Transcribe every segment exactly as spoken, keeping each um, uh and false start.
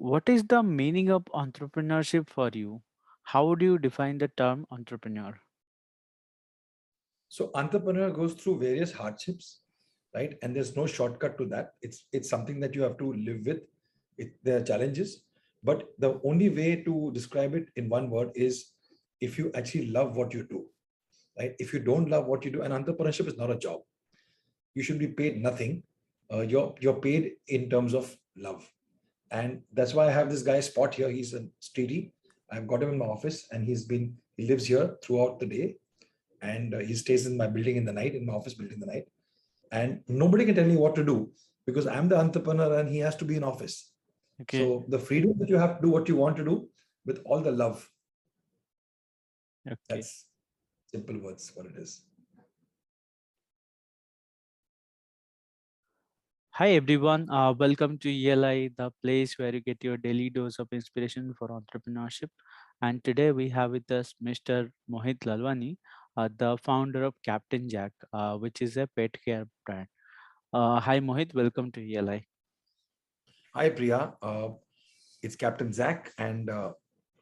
What is the meaning of entrepreneurship for you? How do you define the term entrepreneur? So entrepreneur goes through various hardships, right? And there's no shortcut to that. It's, it's something that you have to live with. It, there are challenges, but the only way to describe it in one word is if you actually love what you do, right? If you don't love what you do, and entrepreneurship is not a job. You should be paid nothing. Uh, you're, you're paid in terms of love. And that's why I have this guy Spot here. He's a streetie. I've got him in my office, and he's been, he lives here throughout the day, and uh, he stays in my building in the night, in my office building in the night. And nobody can tell me what to do because I'm the entrepreneur and he has to be in office. Okay. So the freedom that you have to do what you want to do with all the love. Okay. That's simple words, what it is. Hi everyone, uh, welcome to E L I, the place where you get your daily dose of inspiration for entrepreneurship. And today we have with us Mister Mohit Lalwani, uh, the founder of Captain Zach, uh, which is a pet care brand. Uh, hi Mohit, welcome to E L I. Hi Priya, uh, it's Captain Zach, and uh,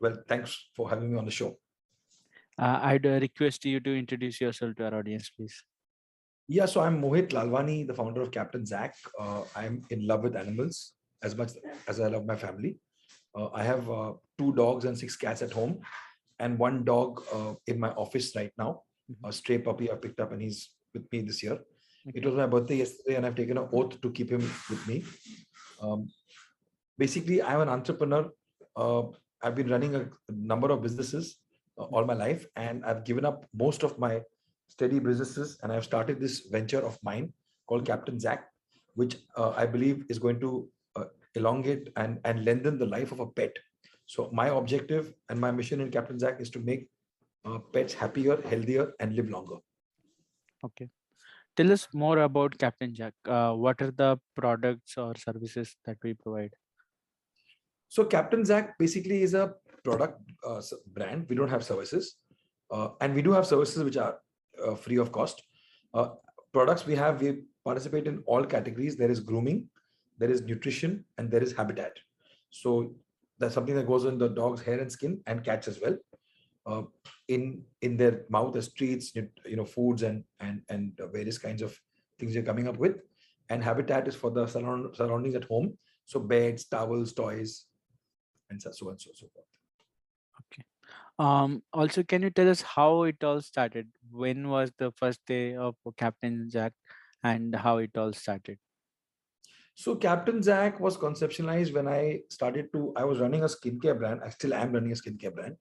well, thanks for having me on the show. Uh, I'd uh, request you to introduce yourself to our audience, please. Yeah, so I'm Mohit Lalwani, the founder of Captain Zach. Uh, I'm in love with animals as much as I love my family. Uh, I have uh, two dogs and six cats at home, and one dog uh, in my office right now, mm-hmm. a stray puppy I picked up, and he's with me this year. Okay. It was my birthday yesterday, and I've taken an oath to keep him with me. Um, basically, I'm an entrepreneur. Uh, I've been running a number of businesses uh, all my life, and I've given up most of my steady businesses, and I've started this venture of mine called Captain Zach, which uh, I believe is going to uh, elongate and, and lengthen the life of a pet. So my objective and my mission in Captain Zach is to make uh, pets happier, healthier, and live longer. Okay. Tell us more about Captain Zach. Uh, what are the products or services that we provide? So Captain Zach basically is a product uh, brand. We don't have services, uh, and we do have services which are Uh, free of cost. Uh, products we have, we participate in all categories. There is grooming, there is nutrition, and there is habitat. So that's something that goes in the dog's hair and skin, and cats as well. Uh, in in their mouth as treats, you know, foods and and and various kinds of things you're coming up with. And habitat is for the surround, surroundings at home. So beds, towels, toys, and so, so on so so forth. Okay. Um, also, can you tell us how it all started? When was the first day of Captain Zach, and how it all started? So Captain Zach was conceptualized when I started to, I was running a skincare brand. I still am running a skincare brand.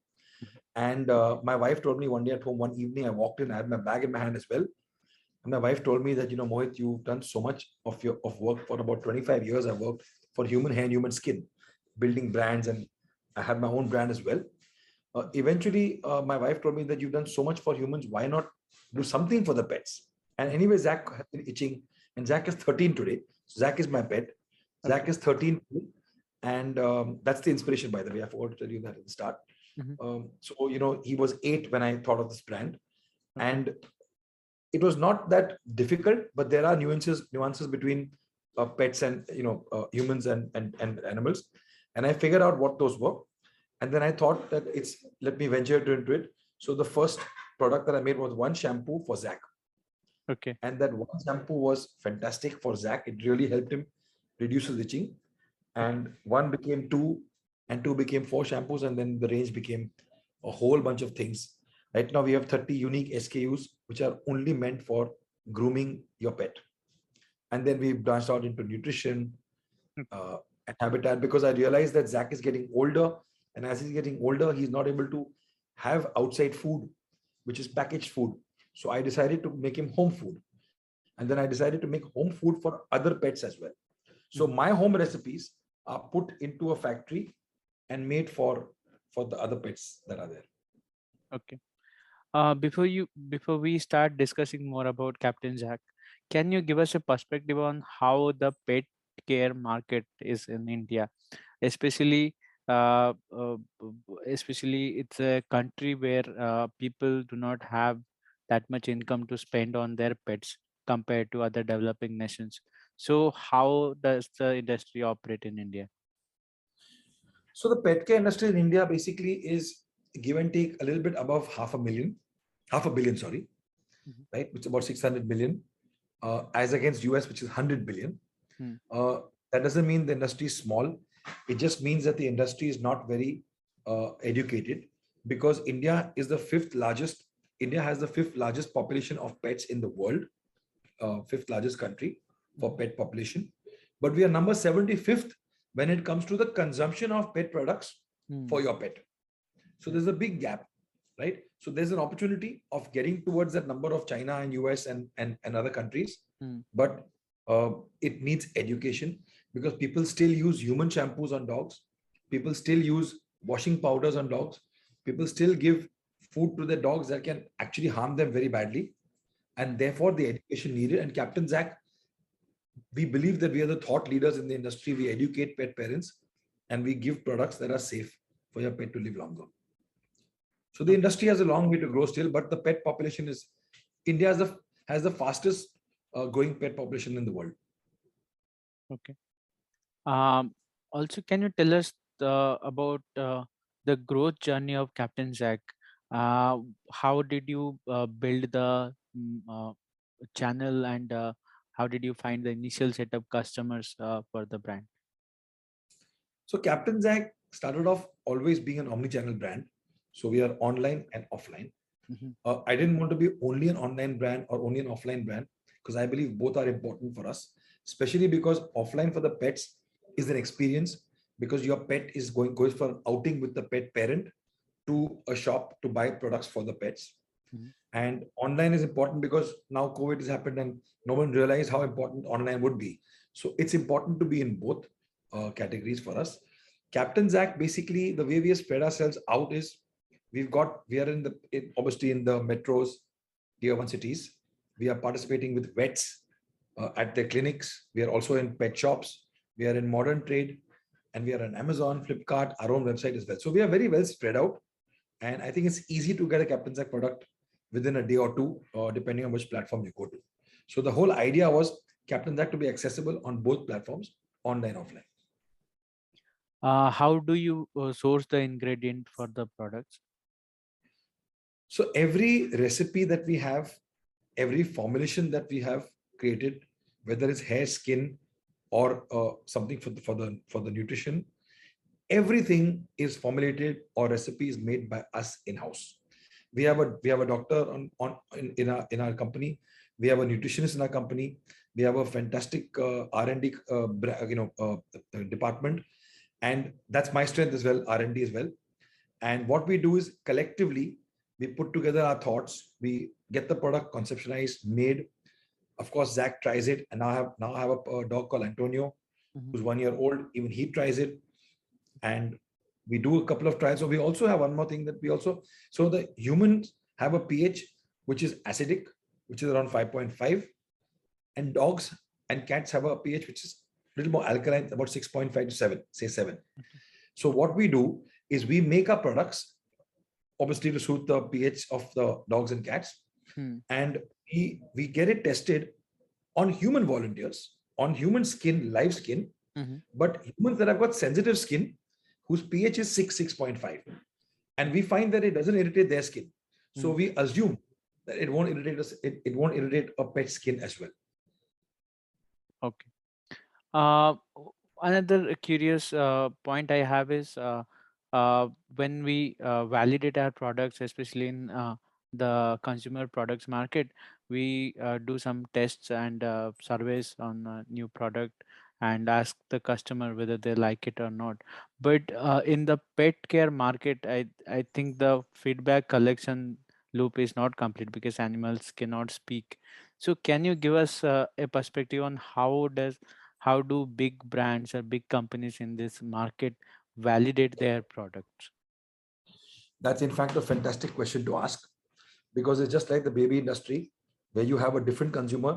And uh, my wife told me one day at home, one evening, I walked in, I had my bag in my hand as well. And my wife told me that, you know, Mohit, you've done so much of your of work for about twenty-five years. I worked for human hair and human skin, building brands. And I had my own brand as well. Uh, eventually, uh, my wife told me that you've done so much for humans. Why not do something for the pets? And anyway, Zach has been itching, and Zach is thirteen today. So Zach is my pet. Okay. Zach is thirteen, and um, that's the inspiration, by the way. I forgot to tell you that at the start. Mm-hmm. um, so, you know, he was eight when I thought of this brand, okay. And it was not that difficult, but there are nuances nuances between uh, pets and, you know, uh, humans and, and, and animals. And I figured out what those were. And then I thought that it's, let me venture into it. So the first product that I made was one shampoo for Zach. Okay. And that one shampoo was fantastic for Zach. It really helped him reduce his itching. And one became two, and two became four shampoos. And then the range became a whole bunch of things. Right now we have thirty unique S K Us, which are only meant for grooming your pet. And then we branched out into nutrition uh, and habitat, because I realized that Zach is getting older. And as he's getting older, he's not able to have outside food, which is packaged food. So I decided to make him home food. And then I decided to make home food for other pets as well. So my home recipes are put into a factory and made for, for the other pets that are there. Okay. Uh, before you, before we start discussing more about Captain Zach, can you give us a perspective on how the pet care market is in India, especially Uh, uh, especially it's a country where uh, people do not have that much income to spend on their pets compared to other developing nations. So how does the industry operate in India? So the pet care industry in India basically is, give and take, a little bit above half a million, half a billion, sorry, mm-hmm. right? Which is about six hundred billion, uh, as against U S, which is one hundred billion. Hmm. Uh, that doesn't mean the industry is small. It just means that the industry is not very uh, educated, because India is the fifth largest, India has the fifth largest population of pets in the world, uh, fifth largest country for pet population. But we are number seventy-fifth when it comes to the consumption of pet products hmm. for your pet. So there's a big gap, right? So there's an opportunity of getting towards that number of China and U S and, and, and other countries. Hmm. But Uh, it needs education, because people still use human shampoos on dogs. People still use washing powders on dogs. People still give food to their dogs that can actually harm them very badly. And therefore the education needed. And Captain Zach, we believe that we are the thought leaders in the industry. We educate pet parents and we give products that are safe for your pet to live longer. So the industry has a long way to grow still, but the pet population is, India has the, has the fastest Uh, growing pet population in the world. Okay. Um, also, can you tell us the, about uh, the growth journey of Captain Zach? Uh, how did you uh, build the uh, channel, and uh, how did you find the initial set of customers uh, for the brand? So Captain Zach started off always being an omni-channel brand. So we are online and offline. Mm-hmm. uh, I didn't want to be only an online brand or only an offline brand, because I believe both are important for us, especially because offline for the pets is an experience, because your pet is going, goes for an outing with the pet parent to a shop to buy products for the pets. Mm-hmm. And online is important because now COVID has happened and no one realized how important online would be. So it's important to be in both uh, categories for us. Captain Zach, basically the way we spread ourselves out is, we've got, we are in the, in, obviously in the metros, tier one cities. We are participating with vets uh, at their clinics. We are also in pet shops. We are in modern trade, and we are on Amazon, Flipkart, our own website as well. So we are very well spread out. And I think it's easy to get a Captain Zach product within a day or two, uh, depending on which platform you go to. So the whole idea was Captain Zach to be accessible on both platforms, online, offline. Uh, how do you uh, source the ingredient for the products? So every recipe that we have, every formulation that we have created, whether it's hair, skin, or uh, something for the, for the for the nutrition, everything is formulated or recipe is made by us in-house. We have a we have a doctor on on in, in our in our company. We have a nutritionist in our company. We have a fantastic uh, R and D uh, you know uh, department, and that's my strength as well, R and D as well. And what we do is collectively, we put together our thoughts. We get the product conceptualized, made. Of course, Zach tries it, and now I have now I have a, a dog called Antonio, mm-hmm. who's one year old. Even he tries it, and we do a couple of trials. So we also have one more thing that we also so the humans have a pH which is acidic, which is around five point five, and dogs and cats have a pH which is a little more alkaline, about six point five to seven, say seven. Okay. So what we do is we make our products, obviously to suit the pH of the dogs and cats. Hmm. And we, we get it tested on human volunteers, on human skin, live skin, mm-hmm. but humans that have got sensitive skin, whose pH is six, six point five. And we find that it doesn't irritate their skin. Hmm. So we assume that it won't irritate us, it, it won't irritate a pet's skin as well. Okay. Uh, another curious uh, point I have is, uh, Uh, when we uh, validate our products, especially in uh, the consumer products market, we uh, do some tests and uh, surveys on a new product and ask the customer whether they like it or not. But uh, in the pet care market, I, I think the feedback collection loop is not complete because animals cannot speak. So can you give us uh, a perspective on how does how do big brands or big companies in this market validate their products? That's in fact a fantastic question to ask, because it's just like the baby industry, where you have a different consumer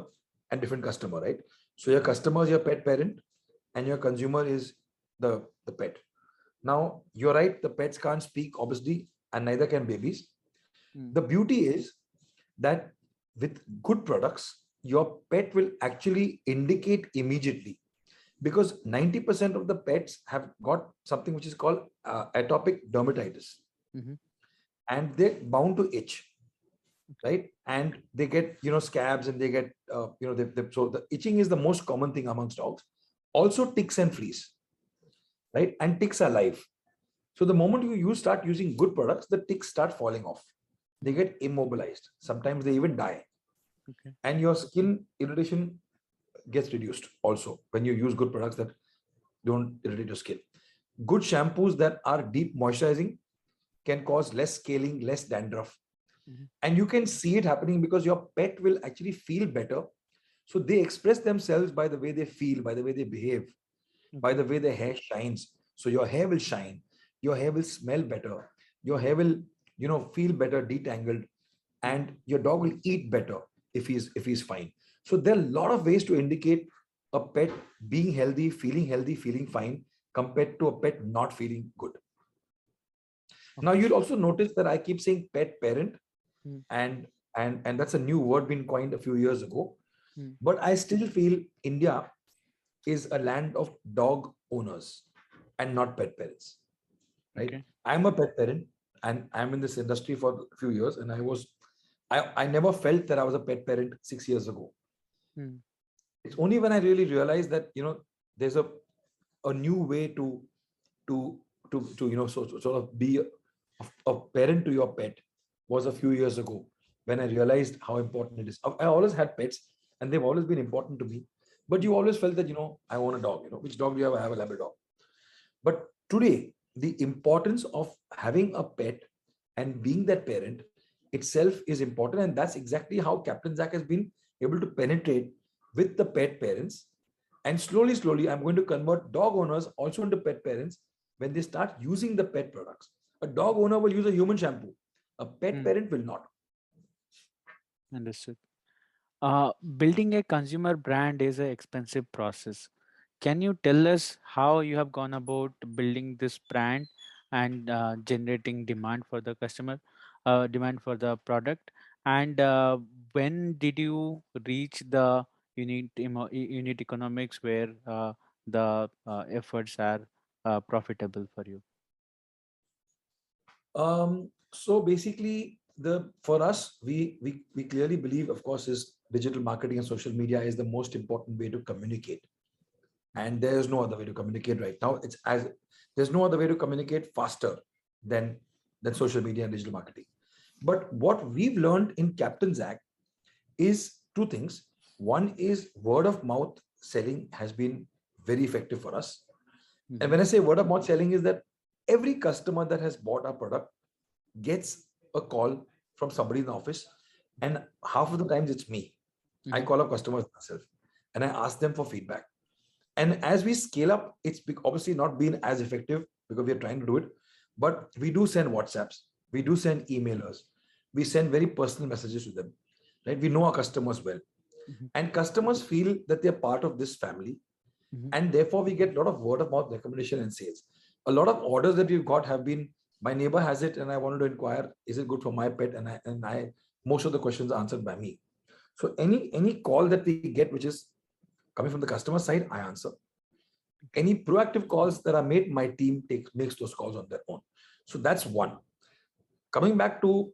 and different customer, right? So your customer is your pet parent and your consumer is the, the pet. Now, you're right, the pets can't speak, obviously, and neither can babies. Mm. The beauty is that with good products, your pet will actually indicate immediately because ninety percent of the pets have got something which is called uh, atopic dermatitis. Mm-hmm. And they're bound to itch, right? And they get, you know, scabs and they get, uh, you know, they, they, so the itching is the most common thing amongst dogs. Also ticks and fleas, right? And ticks are live. So the moment you, you start using good products, the ticks start falling off. They get immobilized. Sometimes they even die. Okay. And your skin irritation gets reduced also when you use good products that don't irritate your skin. Good shampoos that are deep moisturizing can cause less scaling, less dandruff. Mm-hmm. And you can see it happening because your pet will actually feel better. So they express themselves by the way they feel, by the way they behave, mm-hmm. by the way their hair shines. So your hair will shine. Your hair will smell better. Your hair will, you know, feel better, detangled, and your dog will eat better if he's, if he's fine. So there are a lot of ways to indicate a pet being healthy, feeling healthy, feeling fine, compared to a pet not feeling good. Okay. Now, you'll also notice that I keep saying pet parent, mm. and, and, and that's a new word been coined a few years ago. Mm. But I still feel India is a land of dog owners and not pet parents. Right? Okay. I'm a pet parent and I'm in this industry for a few years, and I was, I, I never felt that I was a pet parent six years ago. Hmm. It's only when I really realized that, you know, there's a, a new way to, to, to, to, you know, so, so, sort of be a, a parent to your pet was a few years ago when I realized how important it is. I always had pets and they've always been important to me, but you always felt that, you know, I own a dog, you know, which dog do you have? I have a Labrador. But today, the importance of having a pet and being that parent itself is important. And that's exactly how Captain Zach has been able to penetrate with the pet parents. And slowly, slowly, I'm going to convert dog owners also into pet parents when they start using the pet products. A dog owner will use a human shampoo. A pet mm. parent will not. Understood. Uh, building a consumer brand is an expensive process. Can you tell us how you have gone about building this brand and uh, generating demand for the customer, uh, demand for the product? And uh, when did you reach the unit, unit economics where uh, the uh, efforts are uh, profitable for you? Um, so basically, the for us, we, we, we clearly believe, of course, is digital marketing and social media is the most important way to communicate. And there is no other way to communicate right now. It's as there's no other way to communicate faster than, than social media and digital marketing. But what we've learned in Captain Zach is two things. One is word of mouth selling has been very effective for us. Mm-hmm. And when I say word of mouth selling is that every customer that has bought our product gets a call from somebody in the office. And half of the times it's me. Mm-hmm. I call up customers myself and I ask them for feedback. And as we scale up, it's obviously not been as effective because we are trying to do it, but we do send WhatsApps, we do send emailers, we send very personal messages to them, right? We know our customers well, mm-hmm. and customers feel that they're part of this family, mm-hmm. and therefore we get a lot of word of mouth recommendation and sales. A lot of orders that we've got have been, my neighbor has it and I wanted to inquire, is it good for my pet? And I, and I most of the questions are answered by me. So any, any call that we get, which is coming from the customer side, I answer. Any proactive calls that are made, my team takes makes those calls on their own. So that's one. Coming back to,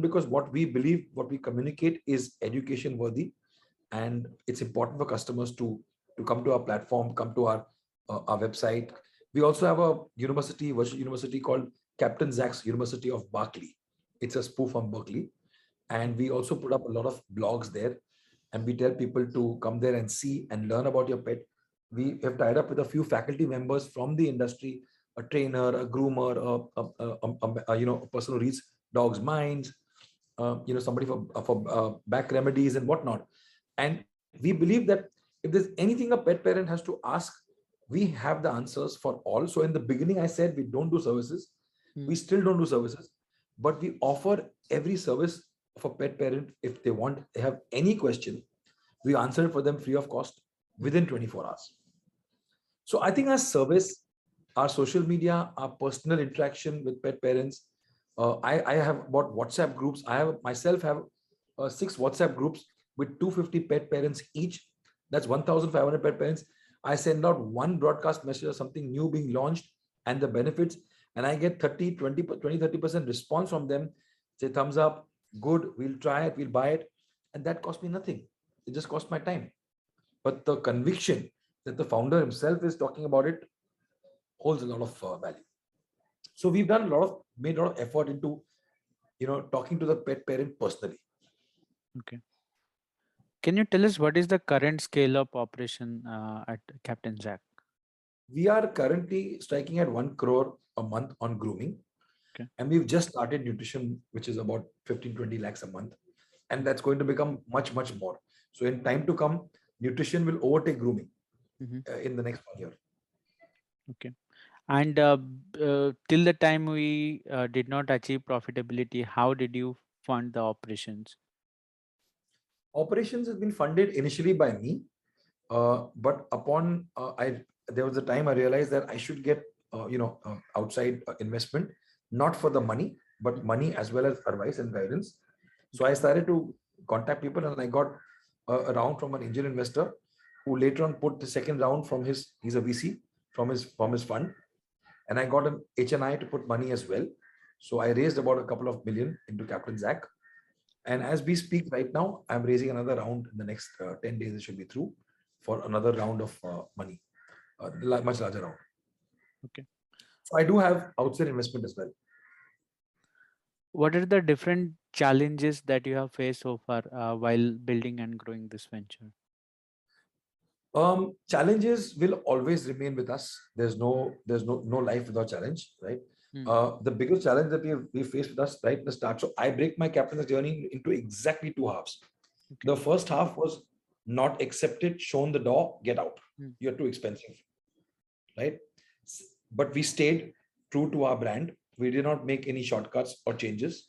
because what we believe, what we communicate is education worthy, and it's important for customers to, to come to our platform, come to our, uh, our website. We also have a university, virtual university called Captain Zach's University of Berkeley. It's a spoof from Berkeley. And we also put up a lot of blogs there. And we tell people to come there and see and learn about your pet. We have tied up with a few faculty members from the industry, a trainer, a groomer, a, a, a, a, a you know, a person who reads dogs' minds, uh, you know, somebody for, for uh, back remedies and whatnot. And we believe that if there's anything a pet parent has to ask, we have the answers for all. So in the beginning, I said, we don't do services. Hmm. We still don't do services, but we offer every service for pet parent. If they want, they have any question, we answer it for them free of cost within twenty-four hours. So I think our service, our social media, our personal interaction with pet parents, uh, I, I have bought WhatsApp groups. I have myself have uh, six WhatsApp groups with two hundred fifty pet parents each. That's one thousand five hundred pet parents. I send out one broadcast message of something new being launched and the benefits, and I get thirty, twenty, thirty percent response from them. Say thumbs up, good, we'll try it, we'll buy it. And that cost me nothing. It just cost my time. But the conviction that the founder himself is talking about it holds a lot of uh, value. So we've done a lot of, made a lot of effort into, you know, talking to the pet parent personally. Okay. Can you tell us what is the current scale of operation uh, at Captain Zach? We are currently striking at one crore a month on grooming. Okay. And we've just started nutrition, which is about fifteen, twenty lakhs a month. And that's going to become much, much more. So in time to come, nutrition will overtake grooming mm-hmm. uh, in the next one year. Okay. And uh, uh, till the time we uh, did not achieve profitability, how did you fund the operations? Operations has been funded initially by me, uh, but upon uh, I there was a time I realized that I should get uh, you know uh, outside uh, investment, not for the money, but money as well as advice and guidance. So I started to contact people, and I got uh, a round from an angel investor, who later on put the second round from his he's a V C from his from his fund, and I got an H and I to put money as well. So I raised about a couple of million into Captain Zach. And as we speak right now, I'm raising another round in the next uh, ten days. It should be through for another round of uh, money, uh, much larger round. Okay. So I do have outside investment as well. What are the different challenges that you have faced so far uh, while building and growing this venture? Um, challenges will always remain with us. There's no, there's no, no life without challenge, right? Mm. Uh, the biggest challenge that we have, we faced with us right at the start. So I break my Captain's journey into exactly two halves. Okay. The first half was not accepted, shown the door, get out. Mm. You're too expensive, right? But we stayed true to our brand. We did not make any shortcuts or changes.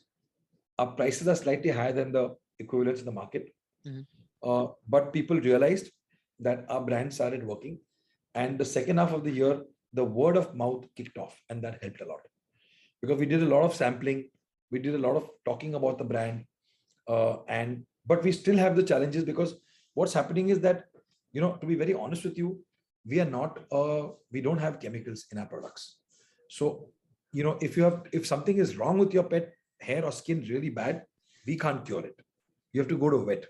Our prices are slightly higher than the equivalents in the market. Mm-hmm. uh, but people realized that our brand started working. And the second half of the year, the word of mouth kicked off, and that helped a lot because we did a lot of sampling. We did a lot of talking about the brand uh, and, but we still have the challenges because what's happening is that, you know, to be very honest with you, we are not, uh, we don't have chemicals in our products. So, you know, if you have, if something is wrong with your pet, hair or skin really bad, we can't cure it. You have to go to a vet.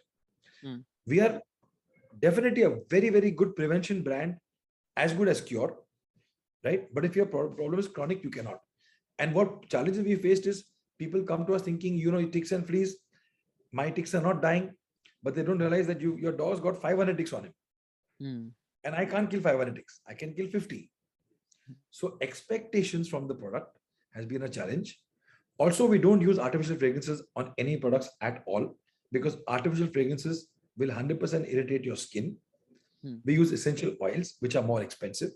Mm. We are definitely a very, very good prevention brand, as good as cure. Right. But if your problem is chronic, you cannot. And what challenges we faced is people come to us thinking, you know, ticks and fleas, my ticks are not dying, but they don't realize that you, your dog's got five hundred ticks on him. Mm. And I can't kill five hundred ticks. I can kill fifty. So expectations from the product has been a challenge. Also, we don't use artificial fragrances on any products at all because artificial fragrances will one hundred percent irritate your skin. Mm. We use essential oils, which are more expensive.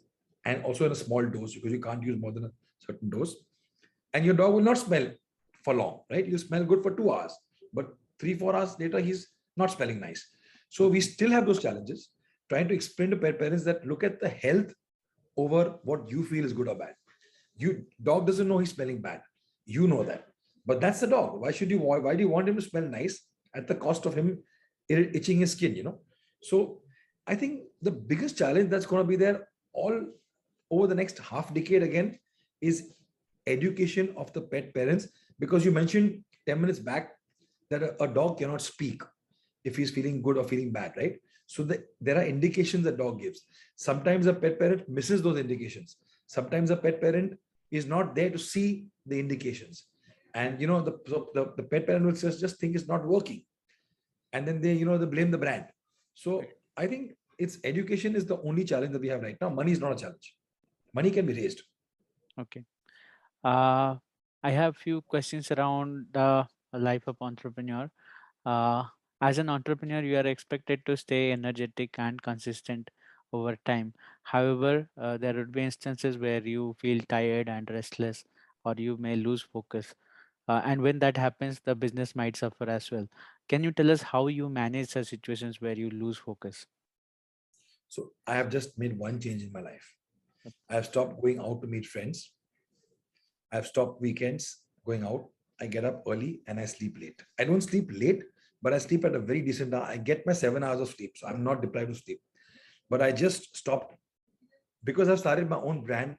And also in a small dose because you can't use more than a certain dose. And your dog will not smell for long, right? You smell good for two hours, but three, four hours later, he's not smelling nice. So we still have those challenges, trying to explain to pet parents that look at the health over what you feel is good or bad. You dog doesn't know he's smelling bad. You know that, but that's the dog. Why should you, why, why do you want him to smell nice at the cost of him itching his skin, you know? So I think the biggest challenge that's going to be there all over the next half decade again is education of the pet parents, because you mentioned ten minutes back that a, a dog cannot speak if he's feeling good or feeling bad, right? So the, there are indications that dog gives. Sometimes a pet parent misses those indications. Sometimes a pet parent is not there to see the indications. And, you know, the, the, the pet parent will just, just think it's not working. And then they, you know, they blame the brand. So I think it's education is the only challenge that we have right now. Money is not a challenge. Money can be raised. Okay. Uh, I have few questions around the life of entrepreneur. Uh, as an entrepreneur, you are expected to stay energetic and consistent over time. However, uh, there would be instances where you feel tired and restless, or you may lose focus. Uh, and when that happens, the business might suffer as well. Can you tell us how you manage the situations where you lose focus? So I have just made one change in my life. I've stopped going out to meet friends. I've stopped weekends going out. I get up early and I sleep late. I don't sleep late, but I sleep at a very decent hour. I get my seven hours of sleep. So I'm not deprived of sleep. But I just stopped because I've started my own brand,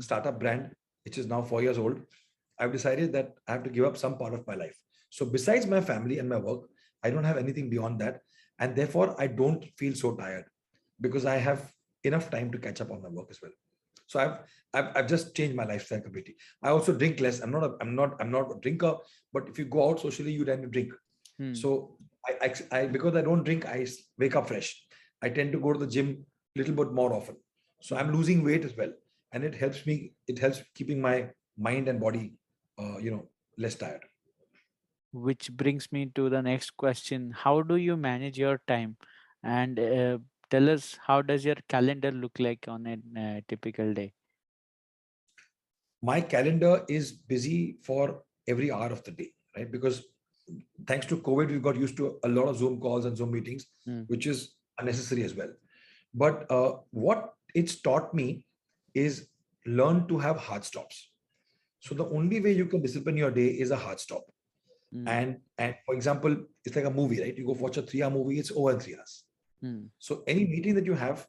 startup brand, which is now four years old. I've decided that I have to give up some part of my life. So besides my family and my work, I don't have anything beyond that. And therefore, I don't feel so tired because I have enough time to catch up on my work as well. So I've, I've, I've just changed my lifestyle completely. I also drink less. I'm not, a, I'm not, I'm not a drinker, but if you go out socially, you tend to drink. Hmm. So I, I, I, because I don't drink, I wake up fresh. I tend to go to the gym a little bit more often. So I'm losing weight as well. And it helps me, it helps keeping my mind and body, uh, you know, less tired. Which brings me to the next question. How do you manage your time? And uh, tell us, how does your calendar look like on a uh, typical day? My calendar is busy for every hour of the day, right? Because thanks to COVID, we've got used to a lot of Zoom calls and Zoom meetings, mm. which is unnecessary as well. But uh, what it's taught me is learn to have hard stops. So the only way you can discipline your day is a hard stop. Mm. And, and for example, it's like a movie, right? You go watch a three hour movie, it's over in three hours. Mm. So any meeting that you have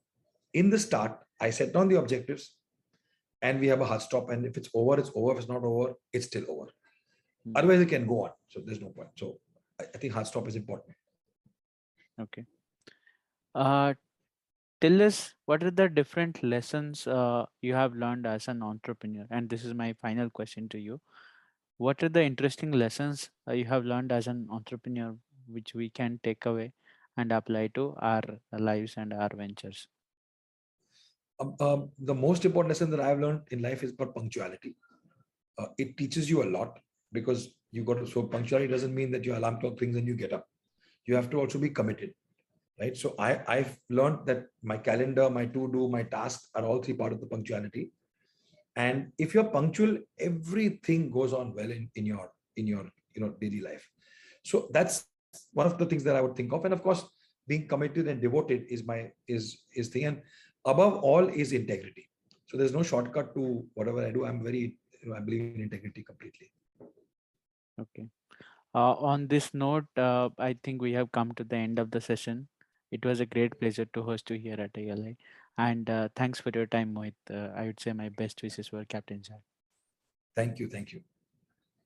in the start, I set down the objectives and we have a hard stop. And if it's over, it's over. If it's not over, it's still over. Mm. Otherwise it can go on. So there's no point. So I, I think hard stop is important. Okay. Uh, tell us, what are the different lessons uh, you have learned as an entrepreneur? And this is my final question to you. What are the interesting lessons uh, you have learned as an entrepreneur, which we can take away and apply to our lives and our ventures? Um, um, the most important lesson that I've learned in life is about punctuality. Uh, it teaches you a lot because you got to, so punctuality doesn't mean that your alarm clock rings and you get up. You have to also be committed, right? So I, I've learned that my calendar, my to-do, my tasks are all three part of the punctuality. And if you're punctual, everything goes on well in, in your, in your, you know, daily life. So that's one of the things that I would think of. And of course, being committed and devoted is my is is thing. And above all is integrity. So there's no shortcut to whatever I do. I'm very, I believe in integrity completely. Okay. Uh, on this note, uh, I think we have come to the end of the session. It was a great pleasure to host you here at E L I. And uh, thanks for your time, Mohit. Uh, I would say my best wishes for Captain Zach. Thank you. Thank you.